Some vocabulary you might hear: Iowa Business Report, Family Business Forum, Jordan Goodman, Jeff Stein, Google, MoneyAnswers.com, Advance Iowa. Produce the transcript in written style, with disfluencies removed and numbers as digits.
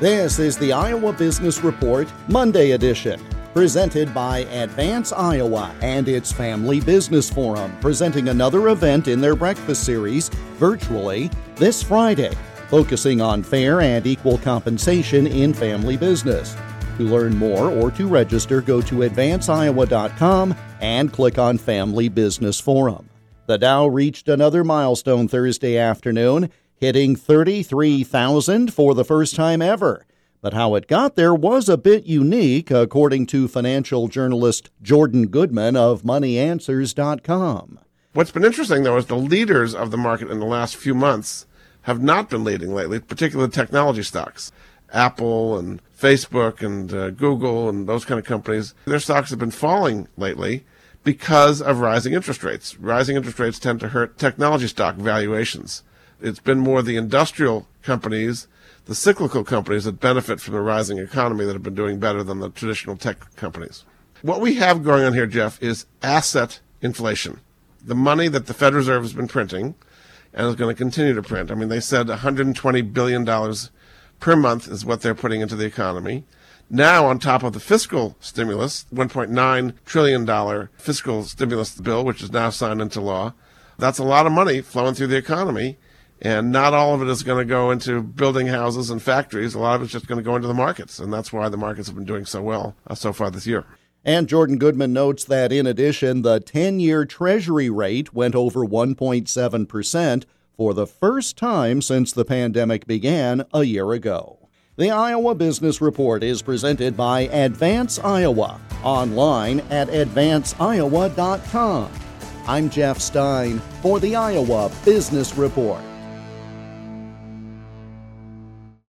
This is the Iowa Business Report Monday edition, presented by Advance Iowa and its Family Business Forum, presenting another event in their breakfast series virtually this Friday, focusing on fair and equal compensation in family business. To learn more or to register, go to AdvanceIowa.com and click on Family Business Forum. The Dow reached another milestone Thursday afternoon, hitting 33,000 for the first time ever. But how it got there was a bit unique, according to financial journalist Jordan Goodman of MoneyAnswers.com. What's been interesting, though, is the leaders of the market in the last few months have not been leading lately, particularly technology stocks. Apple and Facebook and Google and those kind of companies, their stocks have been falling lately, because of rising interest rates. Rising interest rates tend to hurt technology stock valuations. It's been more the industrial companies, the cyclical companies that benefit from the rising economy that have been doing better than the traditional tech companies. What we have going on here, Jeff, is asset inflation. The money that the Federal Reserve has been printing and is going to continue to print. I mean, they said $120 billion per month is what they're putting into the economy. Now, on top of the fiscal stimulus, $1.9 trillion fiscal stimulus bill, which is now signed into law, that's a lot of money flowing through the economy, and not all of it is going to go into building houses and factories. A lot of it's just going to go into the markets, and that's why the markets have been doing so well so far this year. And Jordan Goodman notes that, in addition, the 10-year Treasury rate went over 1.7% for the first time since the pandemic began a year ago. The Iowa Business Report is presented by Advance Iowa, online at advanceiowa.com. I'm Jeff Stein for the Iowa Business Report.